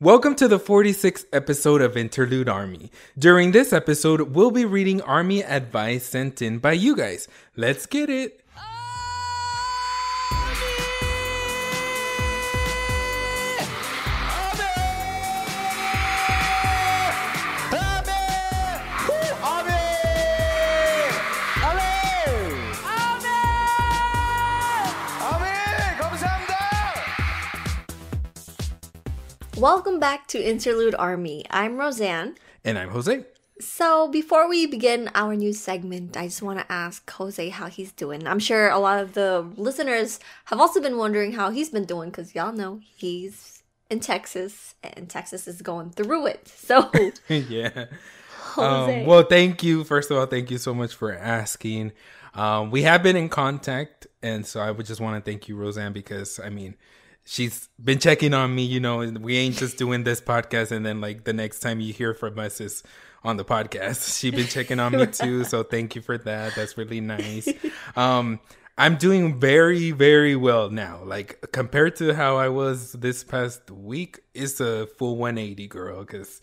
Welcome to the 46th episode of Interlude Army. During this episode, we'll be reading Army advice sent in by you guys. Let's get it! Welcome back to Interlude Army. I'm Roseanne. And I'm Jose. So before we begin our new segment, I just want to ask Jose how he's doing. I'm sure a lot of the listeners have also been wondering how he's been doing because y'all know he's in Texas and Texas is going through it. So yeah. Jose. Well, thank you. First of all, thank you so much for asking. We have been in contact. And so I would just want to thank you, Roseanne, because I mean, she's been checking on me, you know, and we ain't just doing this podcast. And then like the next time you hear from us is on the podcast. She's been checking on me too. So thank you for that. That's really nice. I'm doing very, very well now. Like compared to how I was this past week, it's a full 180, girl. Cause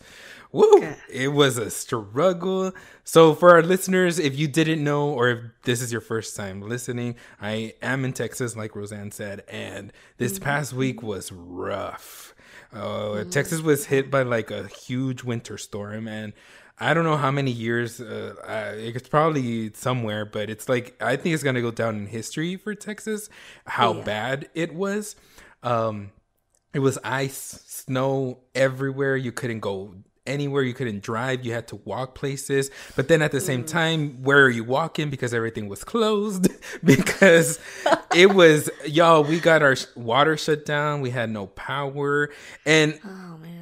it was a struggle. So for our listeners, if you didn't know, or if this is your first time listening, I am in Texas, like Roseanne said, and this past week was rough. Texas was hit by like a huge winter storm, and I don't know how many years, it's probably somewhere, but it's like, I think it's going to go down in history for Texas, how bad it was. It was ice, snow everywhere. You couldn't go anywhere. You couldn't drive. You had to walk places. But then at the same time, where are you walking? Because everything was closed. Because it was, y'all, we got our water shut down. We had no power. And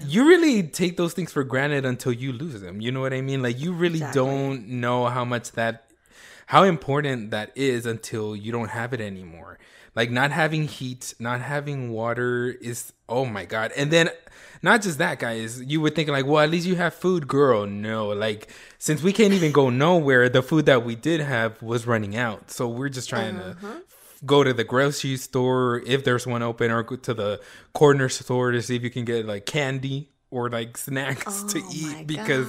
you really take those things for granted until you lose them. You know what I mean? Like you really don't know how important that is until you don't have it anymore. Like not having heat, not having water is, oh my God. And then not just that, guys, you would think like, well, at least you have food, girl. No, like since we can't even go nowhere, the food that we did have was running out. So we're just trying to go to the grocery store if there's one open, or go to the corner store to see if you can get like candy or like snacks to eat because,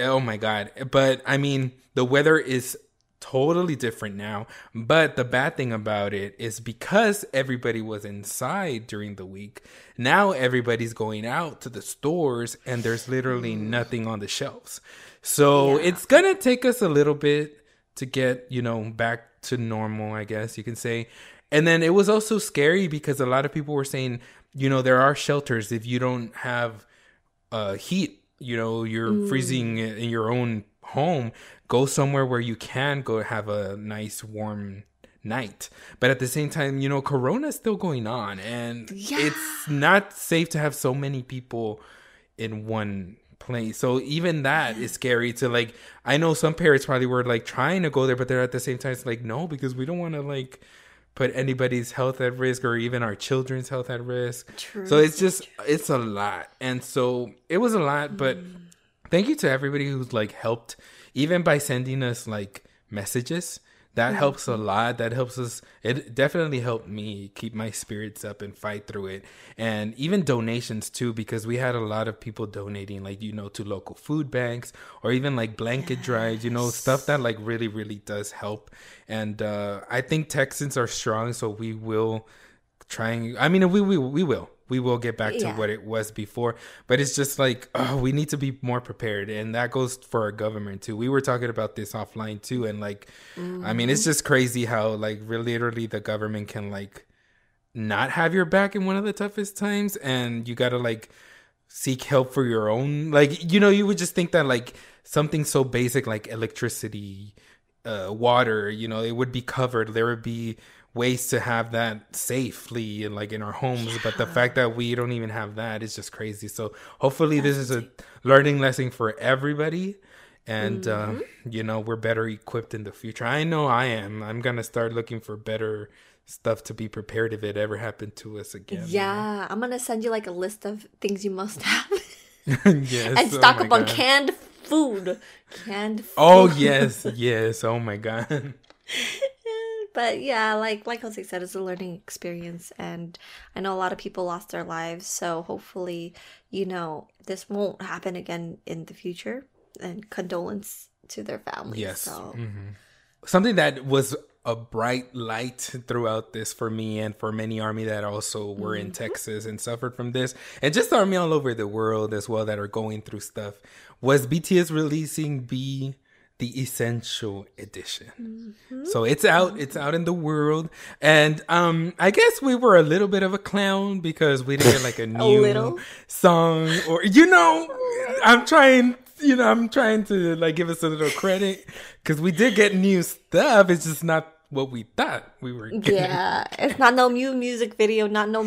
oh my God. But I mean, the weather is totally different now. But the bad thing about it is because everybody was inside during the week, now everybody's going out to the stores and there's literally nothing on the shelves. So it's going to take us a little bit to get, you know, back to normal, I guess you can say. And then it was also scary because a lot of people were saying, you know, there are shelters if you don't have heat, you know, you're freezing in your own home. Go somewhere where you can go have a nice warm night. But at the same time, you know, Corona is still going on and it's not safe to have so many people in one place. So even that is scary to like, I know some parents probably were like trying to go there, but they're at the same time, it's like, no, because we don't want to like put anybody's health at risk or even our children's health at risk. True. So it's just, it's a lot. And so it was a lot, but thank you to everybody who's like helped, even by sending us like messages. That helps a lot. That helps us. It definitely helped me keep my spirits up and fight through it. And even donations too, because we had a lot of people donating, like, you know, to local food banks or even like blanket drives, you know, stuff that like really, really does help. And I think Texans are strong. So we will try and, I mean, we will. we will get back to what it was before. But it's just like, oh, we need to be more prepared. And that goes for our government too. We were talking about this offline too. And like, I mean, it's just crazy how like literally the government can like not have your back in one of the toughest times. And you got to like seek help for your own. Like, you know, you would just think that like something so basic like electricity, water, you know, it would be covered. There would be ways to have that safely and like in our homes, but the fact that we don't even have that is just crazy. So hopefully this is a learning lesson for everybody, and you know, we're better equipped in the future. I know I am. I'm gonna start looking for better stuff to be prepared if it ever happened to us again. Yeah, I'm gonna send you like a list of things you must have. Yes, and stock up on canned food. Oh yes, yes. Oh my god. But yeah, like Jose said, it's a learning experience, and I know a lot of people lost their lives, so hopefully, you know, this won't happen again in the future, and condolence to their families. Yes. So. Something that was a bright light throughout this for me and for many ARMY that also were in Texas and suffered from this, and just ARMY all over the world as well that are going through stuff, was BTS releasing the Essential Edition. So it's out. It's out in the world. And I guess we were a little bit of a clown because we didn't get like a new song, or, you know, I'm trying to like give us a little credit because we did get new stuff. It's just not what we thought we were getting. Yeah, it's not no new music video, not no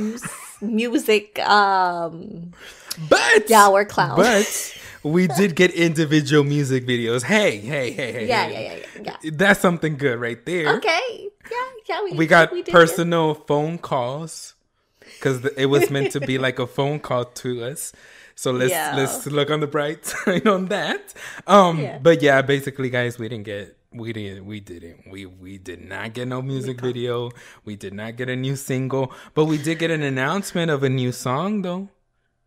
music. But yeah, we're clowns. But we did get individual music videos. Hey. Yeah. That's something good right there. Okay. Yeah. We got personal phone calls because it was meant to be like a phone call to us. So let's look on the bright side on that. But yeah, basically, guys, we did not get no music video. We did not get a new single, but we did get an announcement of a new song though.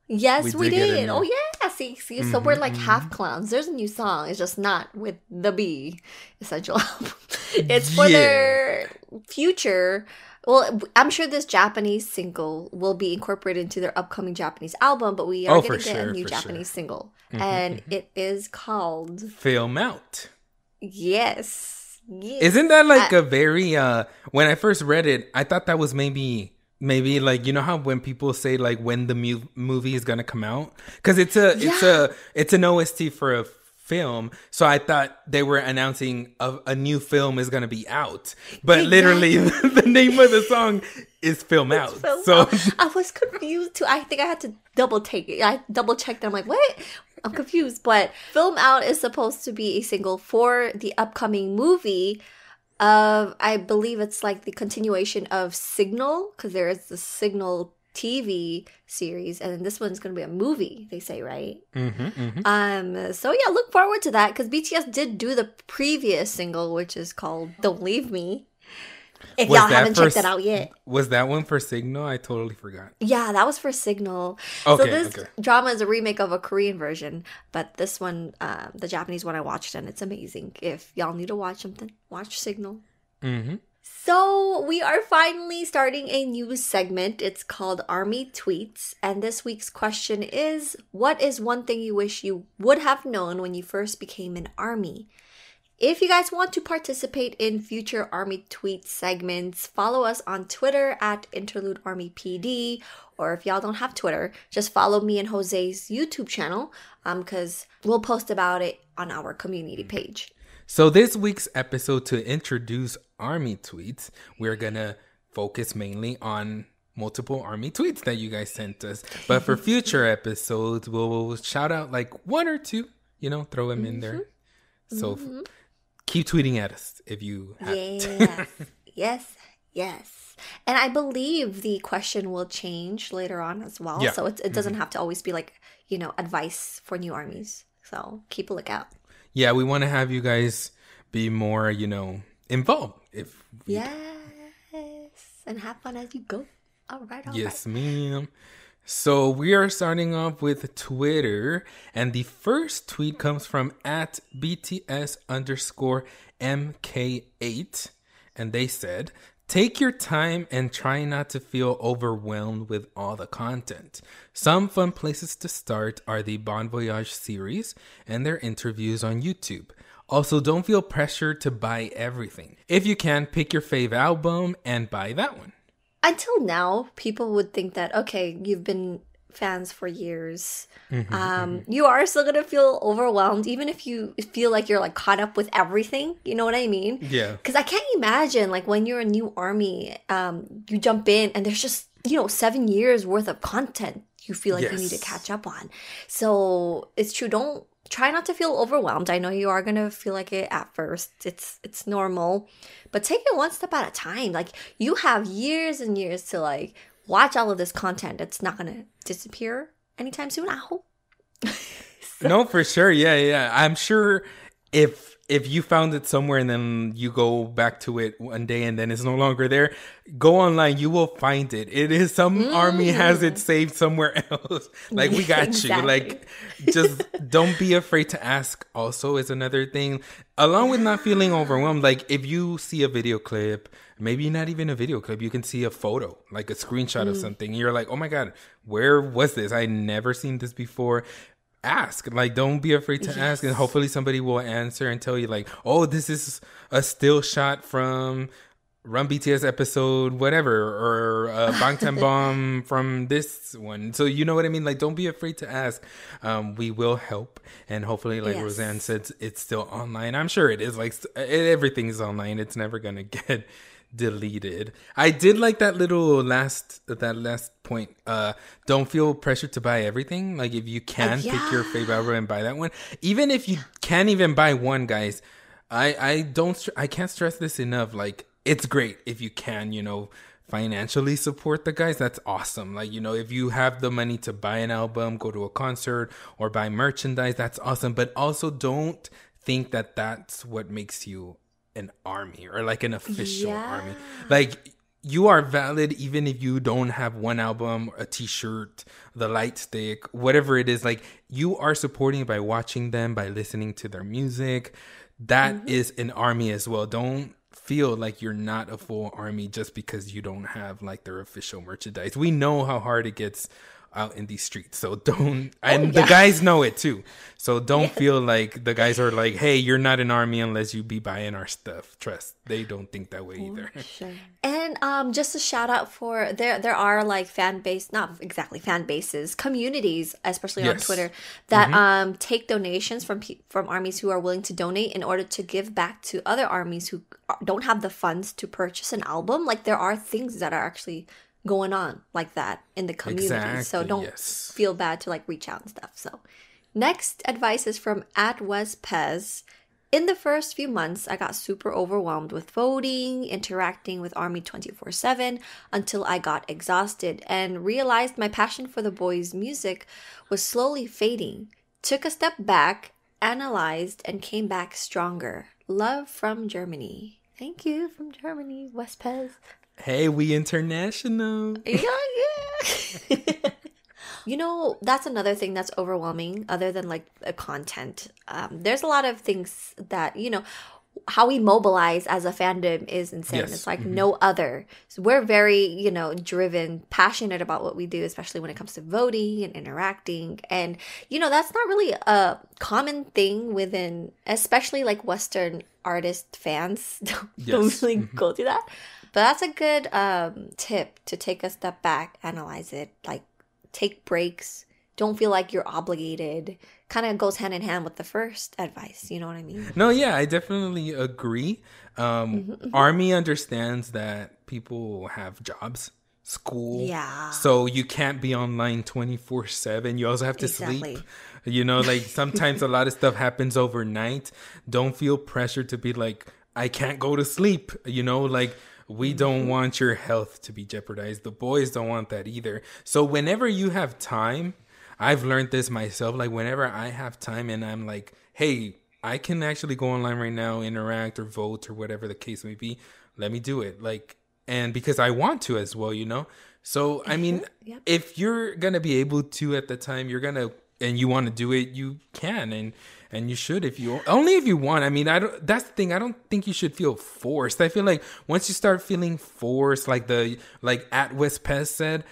Yes, we did. Oh yeah, see. So we're like half clowns. There's a new song. It's just not with the B essential album. It's for their future. Well, I'm sure this Japanese single will be incorporated into their upcoming Japanese album, but we are going to get a new Japanese single, and it is called "Film Out." Yes. Isn't that like a very? When I first read it, I thought that was maybe. Maybe like, you know how when people say like when the movie is gonna come out, because it's an OST for a film. So I thought they were announcing a new film is gonna be out, but literally the name of the song is "Film Out." I was confused too. I think I had to double checked. I'm like, what? I'm confused. But "Film Out" is supposed to be a single for the upcoming movie. I believe it's like the continuation of Signal, because there is the Signal TV series, and then this one's going to be a movie, they say, right? So yeah, look forward to that, because BTS did do the previous single, which is called "Don't Leave Me." If y'all haven't checked that out yet. Was that one for Signal? I totally forgot. Yeah, that was for Signal. Okay, so this drama is a remake of a Korean version, but this one, the Japanese one I watched, and it's amazing. If y'all need to watch something, watch Signal. So we are finally starting a new segment. It's called ARMY Tweets. And this week's question is, what is one thing you wish you would have known when you first became an ARMY? If you guys want to participate in future ARMY Tweet segments, follow us on Twitter at InterludeArmyPD, or if y'all don't have Twitter, just follow me and Jose's YouTube channel, because we'll post about it on our community page. So this week's episode to introduce ARMY Tweets, we're going to focus mainly on multiple ARMY tweets that you guys sent us. But for future episodes, we'll shout out like one or two, you know, throw them in there. So keep tweeting at us if you haven't. Yes. And I believe the question will change later on as well. Yeah. So it doesn't have to always be like, you know, advice for new ARMYs. So keep a lookout. Yeah, we want to have you guys be more, you know, involved. And have fun as you go. All right. Ma'am. So we are starting off with Twitter, and the first tweet comes from at BTS_MK8, and they said, Take your time and try not to feel overwhelmed with all the content. Some fun places to start are the Bon Voyage series and their interviews on YouTube. Also, don't feel pressured to buy everything. If you can, pick your fave album and buy that one. Until now, people would think that, okay, you've been fans for years. You are still going to feel overwhelmed, even if you feel like you're like caught up with everything. You know what I mean? Yeah. Because I can't imagine like when you're a new ARMY, you jump in and there's just, you know, 7 years worth of content you feel like you need to catch up on. So it's true. Don't try not to feel overwhelmed. I know you are going to feel like it at first. It's normal. But take it one step at a time. Like you have years and years to like watch all of this content. It's not going to disappear anytime soon, I hope. No, for sure. Yeah. I'm sure if you found it somewhere and then you go back to it one day and then it's no longer there, go online. You will find it. It is some ARMY has it saved somewhere else. Like, we got you. Like, just don't be afraid to ask also is another thing. Along with not feeling overwhelmed, like if you see a video clip, maybe not even a video clip, you can see a photo, like a screenshot of something. You're like, oh my God, where was this? I never seen this before. Ask. Like, don't be afraid to ask, and hopefully somebody will answer and tell you like, oh, this is a still shot from Run BTS episode whatever, or Bangtan Bomb from this one. So you know what I mean? Like, don't be afraid to ask. We will help, and hopefully, like Roseanne said, it's still online. I'm sure it is. Like, everything's online. It's never gonna get deleted. I did like that little last point. Don't feel pressured to buy everything. Like, if you can pick your favorite album and buy that one, even if you can't even buy one, guys. I can't stress this enough. Like, it's great if you can, you know, financially support the guys. That's awesome. Like, you know, if you have the money to buy an album, go to a concert, or buy merchandise, that's awesome. But also, don't think that that's what makes you an ARMY or like an official ARMY. Like, you are valid even if you don't have one album, a t-shirt, the light stick, whatever it is. Like, you are supporting by watching them, by listening to their music. That is an ARMY as well. Don't feel like you're not a full ARMY just because you don't have like their official merchandise. We know how hard it gets out in these streets, so don't the guys know it too, so don't feel like the guys are like, hey, you're not an ARMY unless you be buying our stuff. Trust, they don't think that way either. And just a shout out for there are like fan base, not exactly fan bases, communities, especially on Twitter, that take donations from ARMYs who are willing to donate in order to give back to other ARMYs who don't have the funds to purchase an album. Like, there are things that are actually going on like that in the community. So don't feel bad to like reach out and stuff. So next advice is from @WesPez. In the first few months, I got super overwhelmed with voting, interacting with ARMY 24/7 until I got exhausted and realized my passion for the boys' music was slowly fading. Took a step back, analyzed, and came back stronger. Love from Germany. Thank you from Germany, WesPez. Hey, we international. Yeah. You know, that's another thing that's overwhelming other than like content. There's a lot of things that, you know, how we mobilize as a fandom is insane. Yes. It's like no other. So we're very, you know, driven, passionate about what we do, especially when it comes to voting and interacting. And, you know, that's not really a common thing within, especially like Western artist fans don't really go through that. But that's a good tip, to take a step back, analyze it, like take breaks. Don't feel like you're obligated. Kind of goes hand in hand with the first advice. You know what I mean? No, yeah, I definitely agree. ARMY understands that people have jobs, school. Yeah. So you can't be online 24/7. You also have to sleep. You know, like sometimes a lot of stuff happens overnight. Don't feel pressured to be like, I can't go to sleep. You know, like, we don't want your health to be jeopardized. The boys don't want that either. So whenever you have time, I've learned this myself. Like, whenever I have time and I'm like, hey, I can actually go online right now, interact or vote or whatever the case may be. Let me do it. Like, and because I want to as well, you know? So, I mean, if you're going to be able to at the time, you're going to and you want to do it, you can, and you should, if you only if you want. I mean, I don't. That's the thing. I don't think you should feel forced. I feel like once you start feeling forced, like at West Pest said,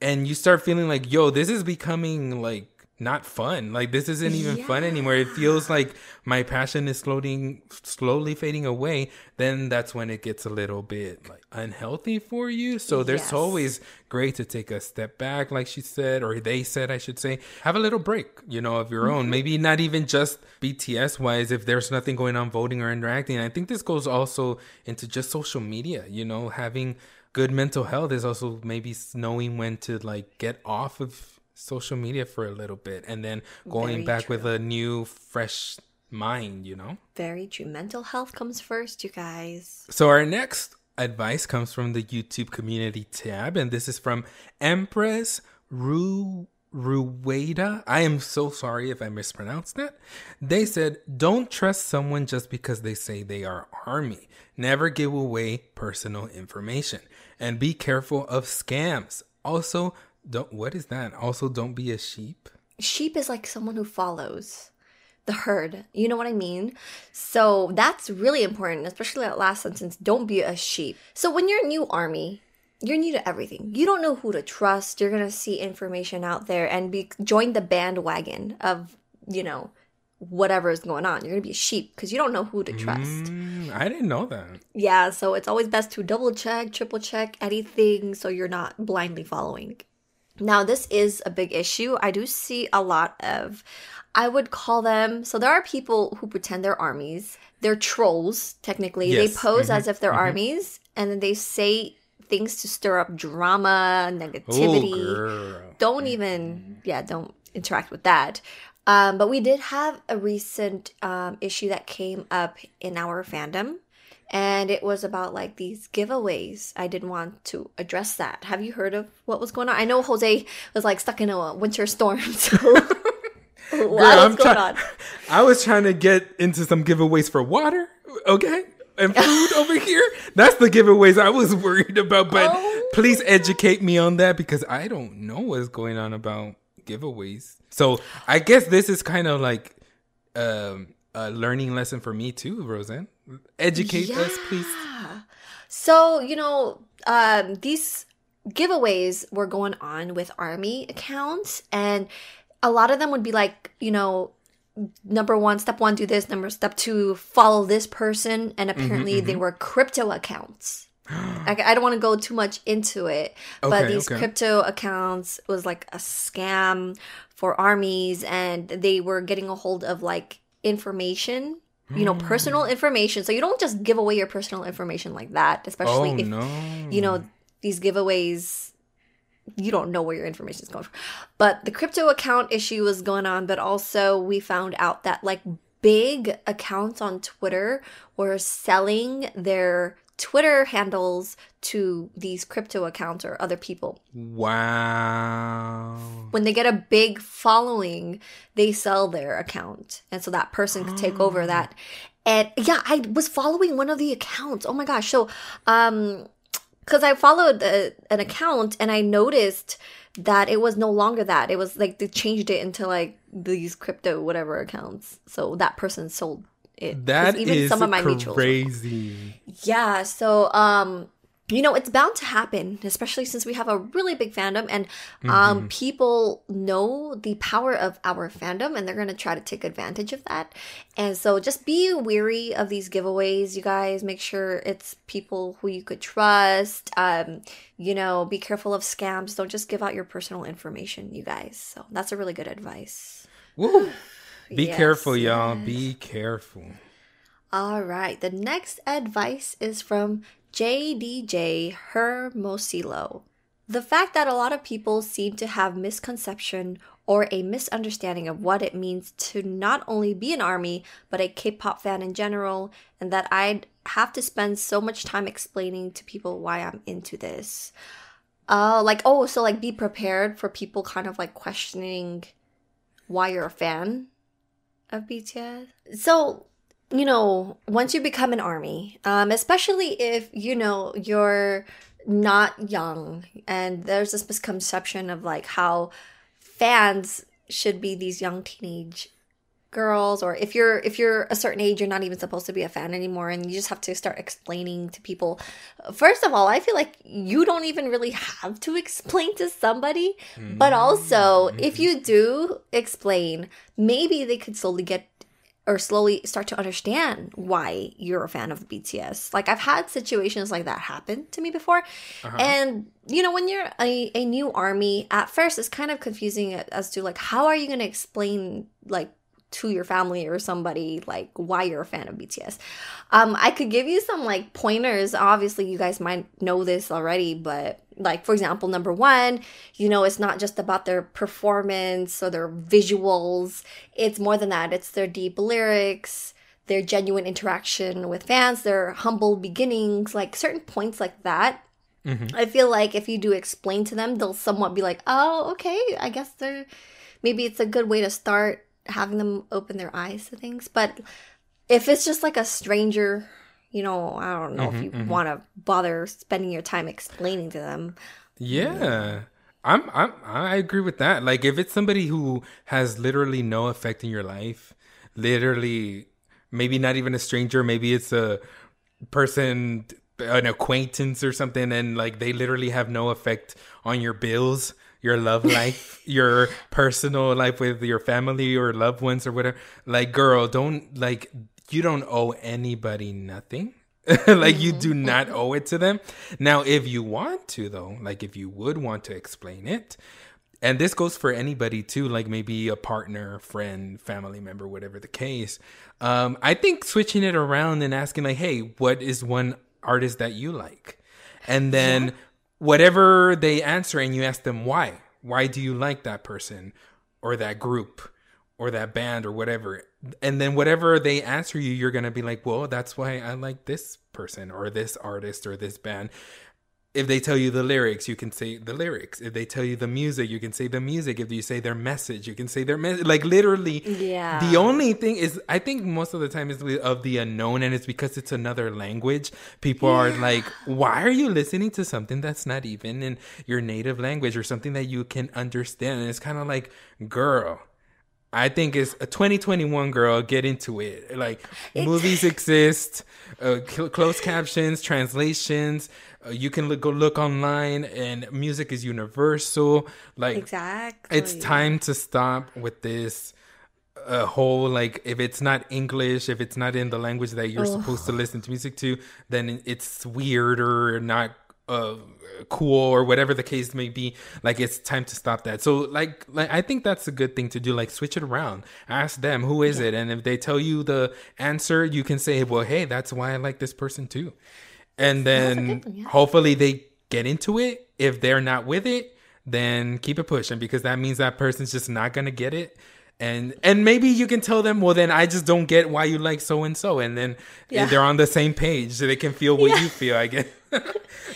and you start feeling like, yo, this is becoming like not fun. Like this isn't even fun anymore. It feels like my passion is slowly fading away. Then that's when it gets a little bit like unhealthy for you. So there's always great to take a step back, like she said, or they said, I should say. Have a little break, you know, of your own. Maybe not even just BTS wise. If there's nothing going on, voting or interacting, I think this goes also into just social media. You know, having good mental health is also maybe knowing when to like get off of social media for a little bit and then going back with a new fresh mind, you know? Very true. Mental health comes first, you guys. So our next advice comes from the YouTube community tab, and this is from Empress Rueda. I am so sorry if I mispronounced that. They said, don't trust someone just because they say they are ARMY. Never give away personal information and be careful of scams. Also, what is that? Also, don't be a sheep. Sheep is like someone who follows the herd. You know what I mean? So that's really important, especially that last sentence. Don't be a sheep. So when you're new ARMY, you're new to everything. You don't know who to trust. You're going to see information out there and join the bandwagon of, you know, whatever is going on. You're going to be a sheep because you don't know who to trust. I didn't know that. Yeah, so it's always best to double check, triple check anything so you're not blindly following. Now, this is a big issue. I do see a lot of, I would call them, so there are people who pretend they're ARMYs. They're trolls, technically. Yes. They pose as if they're ARMYs, and then they say things to stir up drama, negativity. Oh, girl. Don't even, don't interact with that. But we did have a recent issue that came up in our fandom. And it was about like these giveaways. I didn't want to address that. Have you heard of what was going on? I know Jose was like stuck in a winter storm. So what's going on? I was trying to get into some giveaways for water, okay? And food over here. That's the giveaways I was worried about. But please educate me on that because I don't know what's going on about giveaways. So I guess this is kind of like a learning lesson for me too, Roseanne. Educate us, please. So, you know, these giveaways were going on with ARMY accounts, and a lot of them would be like, you know, number one, step one, do this. Step two, follow this person. And apparently they were crypto accounts. I don't want to go too much into it, but these crypto accounts was like a scam for ARMYs, and they were getting a hold of like information, you know, personal information. So you don't just give away your personal information like that, especially you know, these giveaways, you don't know where your information is going from. But the crypto account issue was going on, but also we found out that like big accounts on Twitter were selling their Twitter handles to these crypto accounts or other people. Wow. When they get a big following, they sell their account. And so that person could take over that. And yeah, I was following one of the accounts. Oh my gosh. So, because I followed an account and I noticed that it was no longer that. It was like they changed it into like these crypto whatever accounts. So that person sold it. That even is some of my crazy. Yeah, so you know, it's bound to happen, especially since we have a really big fandom, and people know the power of our fandom, and they're going to try to take advantage of that. And so just be wary of these giveaways, you guys. Make sure it's people who you could trust. You know, be careful of scams. Don't just give out your personal information, you guys. So that's a really good advice. Woo! Be careful, y'all. Be careful. All right. The next advice is from JDJ Hermosilo. The fact that a lot of people seem to have misconception or a misunderstanding of what it means to not only be an ARMY, but a K-pop fan in general, and that I'd have to spend so much time explaining to people why I'm into this. So be prepared for people kind of like questioning why you're a fan of BTS. So, you know, once you become an ARMY, especially if, you know, you're not young, and there's this misconception of like how fans should be these young teenage girls, or if you're a certain age, you're not even supposed to be a fan anymore, and you just have to start explaining to people. First of all, I feel like you don't even really have to explain to somebody, but also if you do explain, maybe they could slowly start to understand why you're a fan of BTS. Like, I've had situations like that happen to me before. And, you know, when you're a new ARMY, at first it's kind of confusing as to, like, how are you going to explain, like, to your family or somebody, like, why you're a fan of BTS. I could give you some, like, pointers. Obviously, you guys might know this already, but, like, for example, number one, you know, it's not just about their performance or their visuals. It's more than that. It's their deep lyrics, their genuine interaction with fans, their humble beginnings, like, certain points like that. I feel like if you do explain to them, they'll somewhat be like, oh, okay, I guess they're... Maybe it's a good way to start having them open their eyes to things. But if it's just like a stranger, you know, I don't know if you want to bother spending your time explaining to them. Yeah. I agree with that. Like, if it's somebody who has literally no effect in your life, literally, maybe not even a stranger, maybe it's a person, an acquaintance or something, and, like, they literally have no effect on your bills, your love life, your personal life with your family or loved ones or whatever. Like, girl, don't, like, you don't owe anybody nothing. Like, you do not owe it to them. Now, if you want to, though, like, if you would want to explain it, and this goes for anybody too, like maybe a partner, friend, family member, whatever the case, I think switching it around and asking, like, hey, what is one artist that you like? And then... Yeah. Whatever they answer, and you ask them why. Why do you like that person or that group or that band or whatever? And then whatever they answer you, you're going to be like, well, that's why I like this person or this artist or this band. If they tell you the lyrics, you can say the lyrics. If they tell you the music, you can say the music. If you say their message, you can say their message. Like, literally, yeah. The only thing is, I think most of the time is of the unknown, and it's because it's another language. People are like, why are you listening to something that's not even in your native language or something that you can understand? And it's kind of like, girl, I think it's a 2021, girl, get into it. Like, movies exist, closed captions, translations. You can go look online, and music is universal. Like, exactly. It's time to stop with this whole, like, if it's not English, if it's not in the language that you're supposed to listen to music to, then it's weird or not cool or whatever the case may be. Like, it's time to stop that. So like I think that's a good thing to do. Like, switch it around. Ask them, who is it? And if they tell you the answer, you can say, well, hey, that's why I like this person too. And then hopefully they get into it. If they're not with it, then keep it pushing, because that means that person's just not going to get it. And maybe you can tell them, well, then I just don't get why you like so-and-so. And then they're on the same page, so they can feel what you feel, I guess.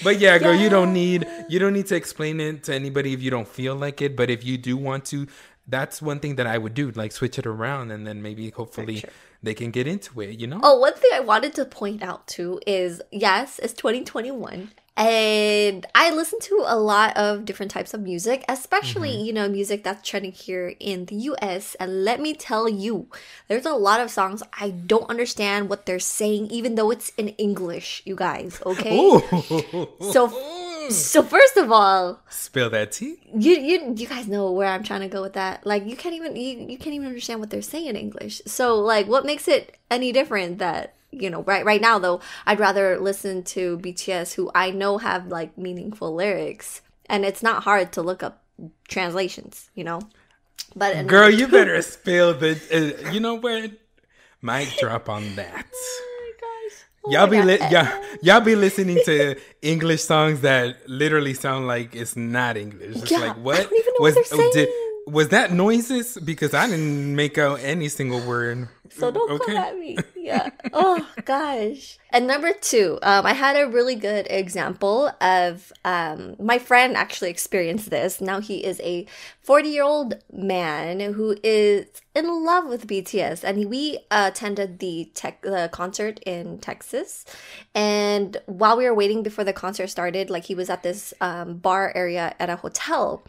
But yeah, girl, you don't need to explain it to anybody if you don't feel like it. But if you do want to, that's one thing that I would do, like, switch it around, and then maybe hopefully they can get into it, you know? Oh, one thing I wanted to point out too is, yes, it's 2021. And I listen to a lot of different types of music, especially, you know, music that's trending here in the US. And let me tell you, there's a lot of songs I don't understand what they're saying, even though it's in English, you guys, okay? So first of all, spill that tea. You guys know where I'm trying to go with that. Like, you can't even understand what they're saying in English. So, like, what makes it any different that, you know, right now though, I'd rather listen to BTS, who I know have, like, meaningful lyrics, and it's not hard to look up translations, you know. But girl, you better spill the you know what? Mic drop on that. Y'all be listening to English songs that literally sound like it's not English. It's like, what? I don't even know what they're saying. Was that noises? Because I didn't make out any single word. so don't come at me. Yeah. Oh, gosh. And number two, I had a really good example of my friend actually experienced this. Now he is a 40-year-old man who is in love with BTS, and we attended the concert in Texas. And while we were waiting before the concert started, like, he was at this bar area at a hotel,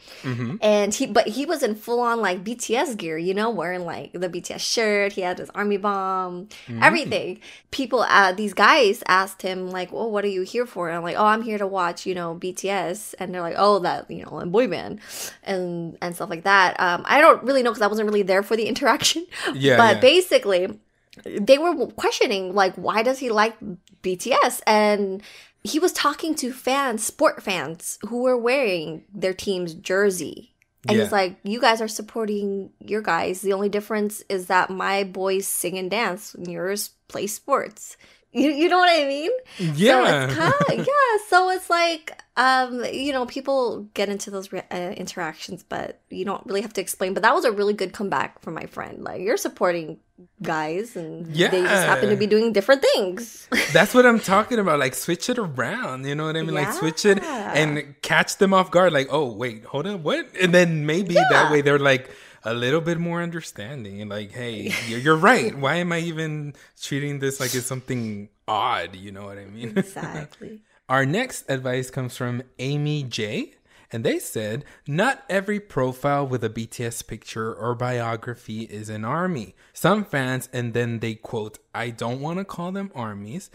and he was in full on like BTS gear, you know, wearing like the BTS shirt. He had his army bomb, everything. People, these guys asked him like, "Well, what are you here for?" And I'm like, "Oh, I'm here to watch, you know, BTS." And they're like, "Oh, that, you know, boy band," and stuff like that. I don't really know because I wasn't really there for the interaction, but basically they were questioning like, why does he like BTS? And he was talking to fans, sport fans, who were wearing their team's jersey, and he's like, you guys are supporting your guys, the only difference is that my boys sing and dance and yours play sports. You know what I mean? Yeah. So it's kinda, so it's like, you know, people get into those interactions, but you don't really have to explain. But that was a really good comeback from my friend. Like, you're supporting guys, and they just happen to be doing different things. That's what I'm talking about. Like, switch it around. You know what I mean? Yeah. Like, switch it and catch them off guard. Like, oh, wait, hold on, what? And then maybe that way they're like a little bit more understanding and like, hey, you're right. Why am I even treating this like it's something odd? You know what I mean? Exactly. Our next advice comes from Amy J. And they said, not every profile with a BTS picture or biography is an ARMY. Some fans, and then they quote, I don't want to call them ARMYs,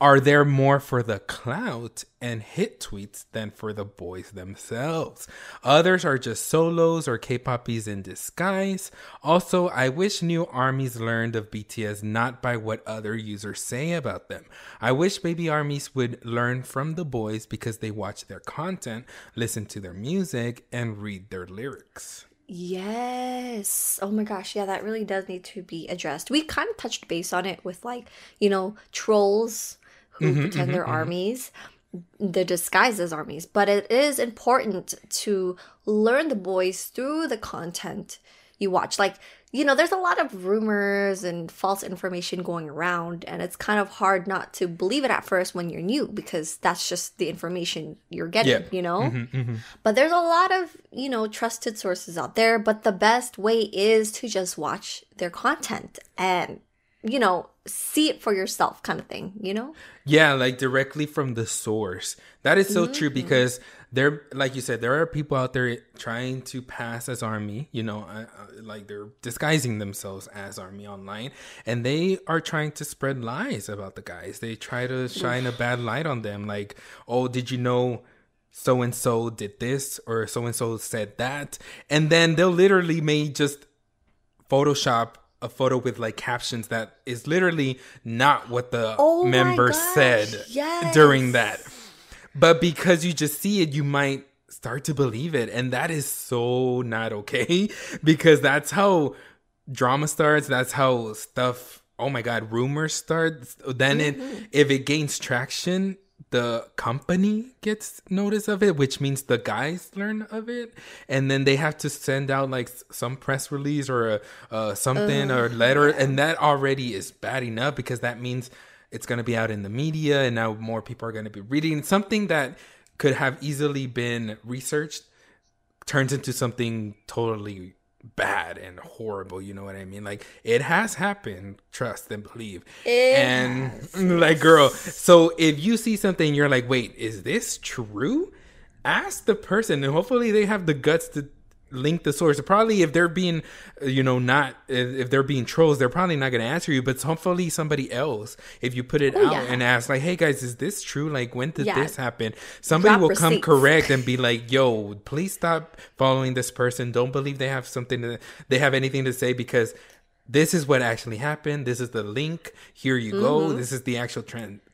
are there more for the clout and hit tweets than for the boys themselves. Others are just solos or K-poppies in disguise. Also, I wish new ARMYs learned of BTS not by what other users say about them. I wish baby ARMYs would learn from the boys because they watch their content, listen to their music, and read their lyrics. Yes. Oh my gosh. Yeah, that really does need to be addressed. We kind of touched base on it with, like, you know, trolls who pretend they're ARMYs, they're disguised as ARMYs. But it is important to learn the boys through the content you watch. Like, you know, there's a lot of rumors and false information going around, and it's kind of hard not to believe it at first when you're new, because that's just the information you're getting, you know? But there's a lot of, you know, trusted sources out there, but the best way is to just watch their content and, you know, see it for yourself kind of thing, you know? Yeah, like directly from the source. That is so true, because there, like you said, there are people out there trying to pass as ARMY, you know, like they're disguising themselves as ARMY online, and they are trying to spread lies about the guys. They try to shine a bad light on them, like, oh, did you know so-and-so did this, or so-and-so said that? And then they'll literally may just Photoshop a photo with like captions that is literally not what the member said during that. But because you just see it, you might start to believe it. And that is so not okay, because that's how drama starts. That's how stuff, oh my God, rumors start. Then if it gains traction, the company gets notice of it, which means the guys learn of it, and then they have to send out like some press release or something or letter, and that already is bad enough, because that means it's going to be out in the media, and now more people are going to be reading something that could have easily been researched, turns into something totally bad and horrible. You know what I mean? Like, it has happened, trust and believe. Like, girl, so if you see something, you're like, wait, is this true? Ask the person, and hopefully they have the guts to link the source. Probably if they're being, you know, not, if they're being trolls, they're probably not going to answer you, but hopefully somebody else, if you put it out and ask like, hey guys, is this true? Like, when did this happen? Somebody will come correct and be like, yo, please stop following this person. Don't believe they have something to, they have anything to say, because this is what actually happened. This is the link. Here you go. This is the actual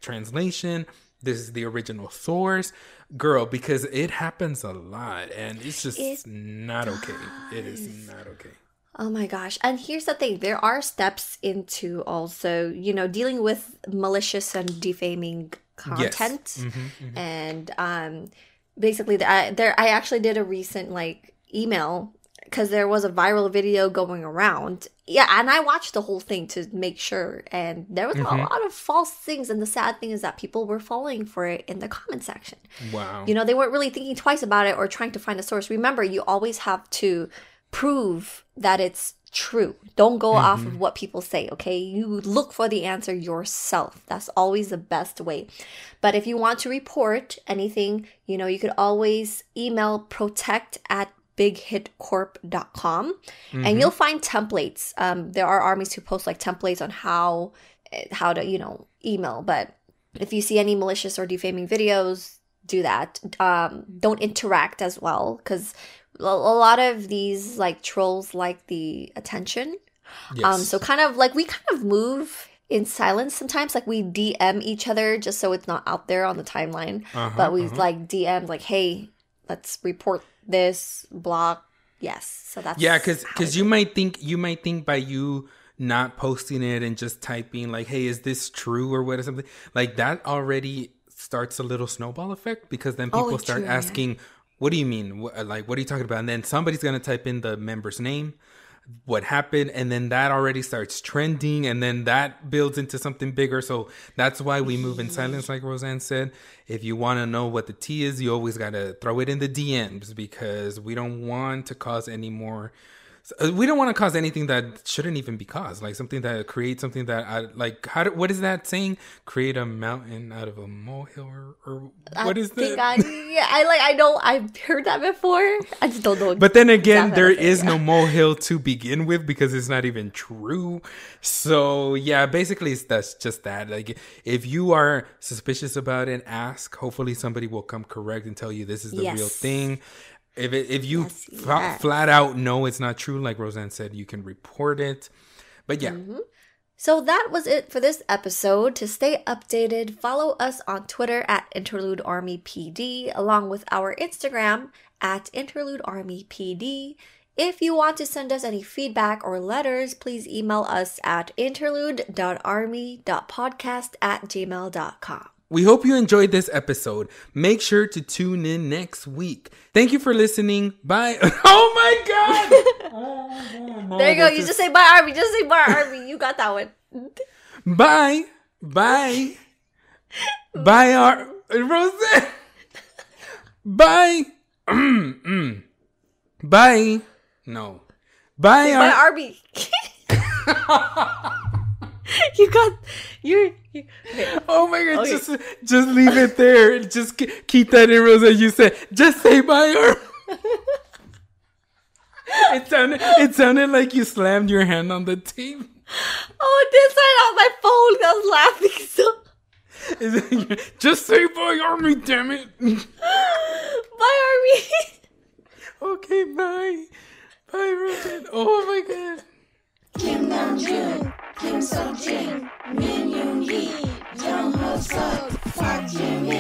translation. This is the original source, girl, because it happens a lot, and it's just It is not okay. Oh my gosh. And here's the thing. There are steps into also, you know, dealing with malicious and defaming content. Yes. And basically I actually did a recent like email because there was a viral video going around. Yeah, and I watched the whole thing to make sure. And there was a lot of false things. And the sad thing is that people were falling for it in the comment section. Wow. You know, they weren't really thinking twice about it or trying to find a source. Remember, you always have to prove that it's true. Don't go off of what people say, okay? You look for the answer yourself. That's always the best way. But if you want to report anything, you know, you could always email protect@bighitcorp.com and you'll find templates. There are armies who post like templates on how to, you know, email. But if you see any malicious or defaming videos, do that. Don't interact as well, because a lot of these like trolls like the attention. Yes. So kind of like we kind of move in silence sometimes, like we DM each other just so it's not out there on the timeline. But we like DM like, hey, let's report this, block. Yes. So that's because you might think by you not posting it and just typing like, hey, is this true or what or something like that, already starts a little snowball effect, because then people start asking, what do you mean? Like, what are you talking about? And then somebody's going to type in the member's name, what happened, and then that already starts trending, and then that builds into something bigger. So that's why we move in silence, like Roseanne said. If you want to know what the tea is, you always got to throw it in the DMs, because we don't want to cause any more. We don't want to cause anything that shouldn't even be caused, like something that creates something that I like. What is that saying? Create a mountain out of a molehill, or what is that? I've heard that before. I just don't know. But then again, there is no molehill to begin with, because it's not even true. So yeah, basically, that's just that. Like, if you are suspicious about it, ask. Hopefully, somebody will come correct and tell you this is the real thing. If you flat out know it's not true, like Roseanne said, you can report it. But yeah. So that was it for this episode. To stay updated, follow us on Twitter @InterludeArmyPD, along with our Instagram @InterludeArmyPD. If you want to send us any feedback or letters, please email us at interlude.army.podcast@gmail.com. We hope you enjoyed this episode. Make sure to tune in next week. Thank you for listening. Bye. Oh, my God. No, there you go. You just say bye, Army. Just say bye, Army. You got that one. Bye. Bye. Bye, Roseanne. Bye. Bye. No. Bye, Army. You got your. Okay. Oh my God! Okay. Just leave it there. Just keep that in, Rosa. You said just say bye. Or... It sounded like you slammed your hand on the table. Oh, this side on my phone. I was laughing Just say bye, Army. Damn it. Bye, Army. Okay, bye. Bye, Rosa. Oh my God. Kim Namjoon, Kim Seokjin, Min Yoongi, Jung Hoseok, Park Jimin.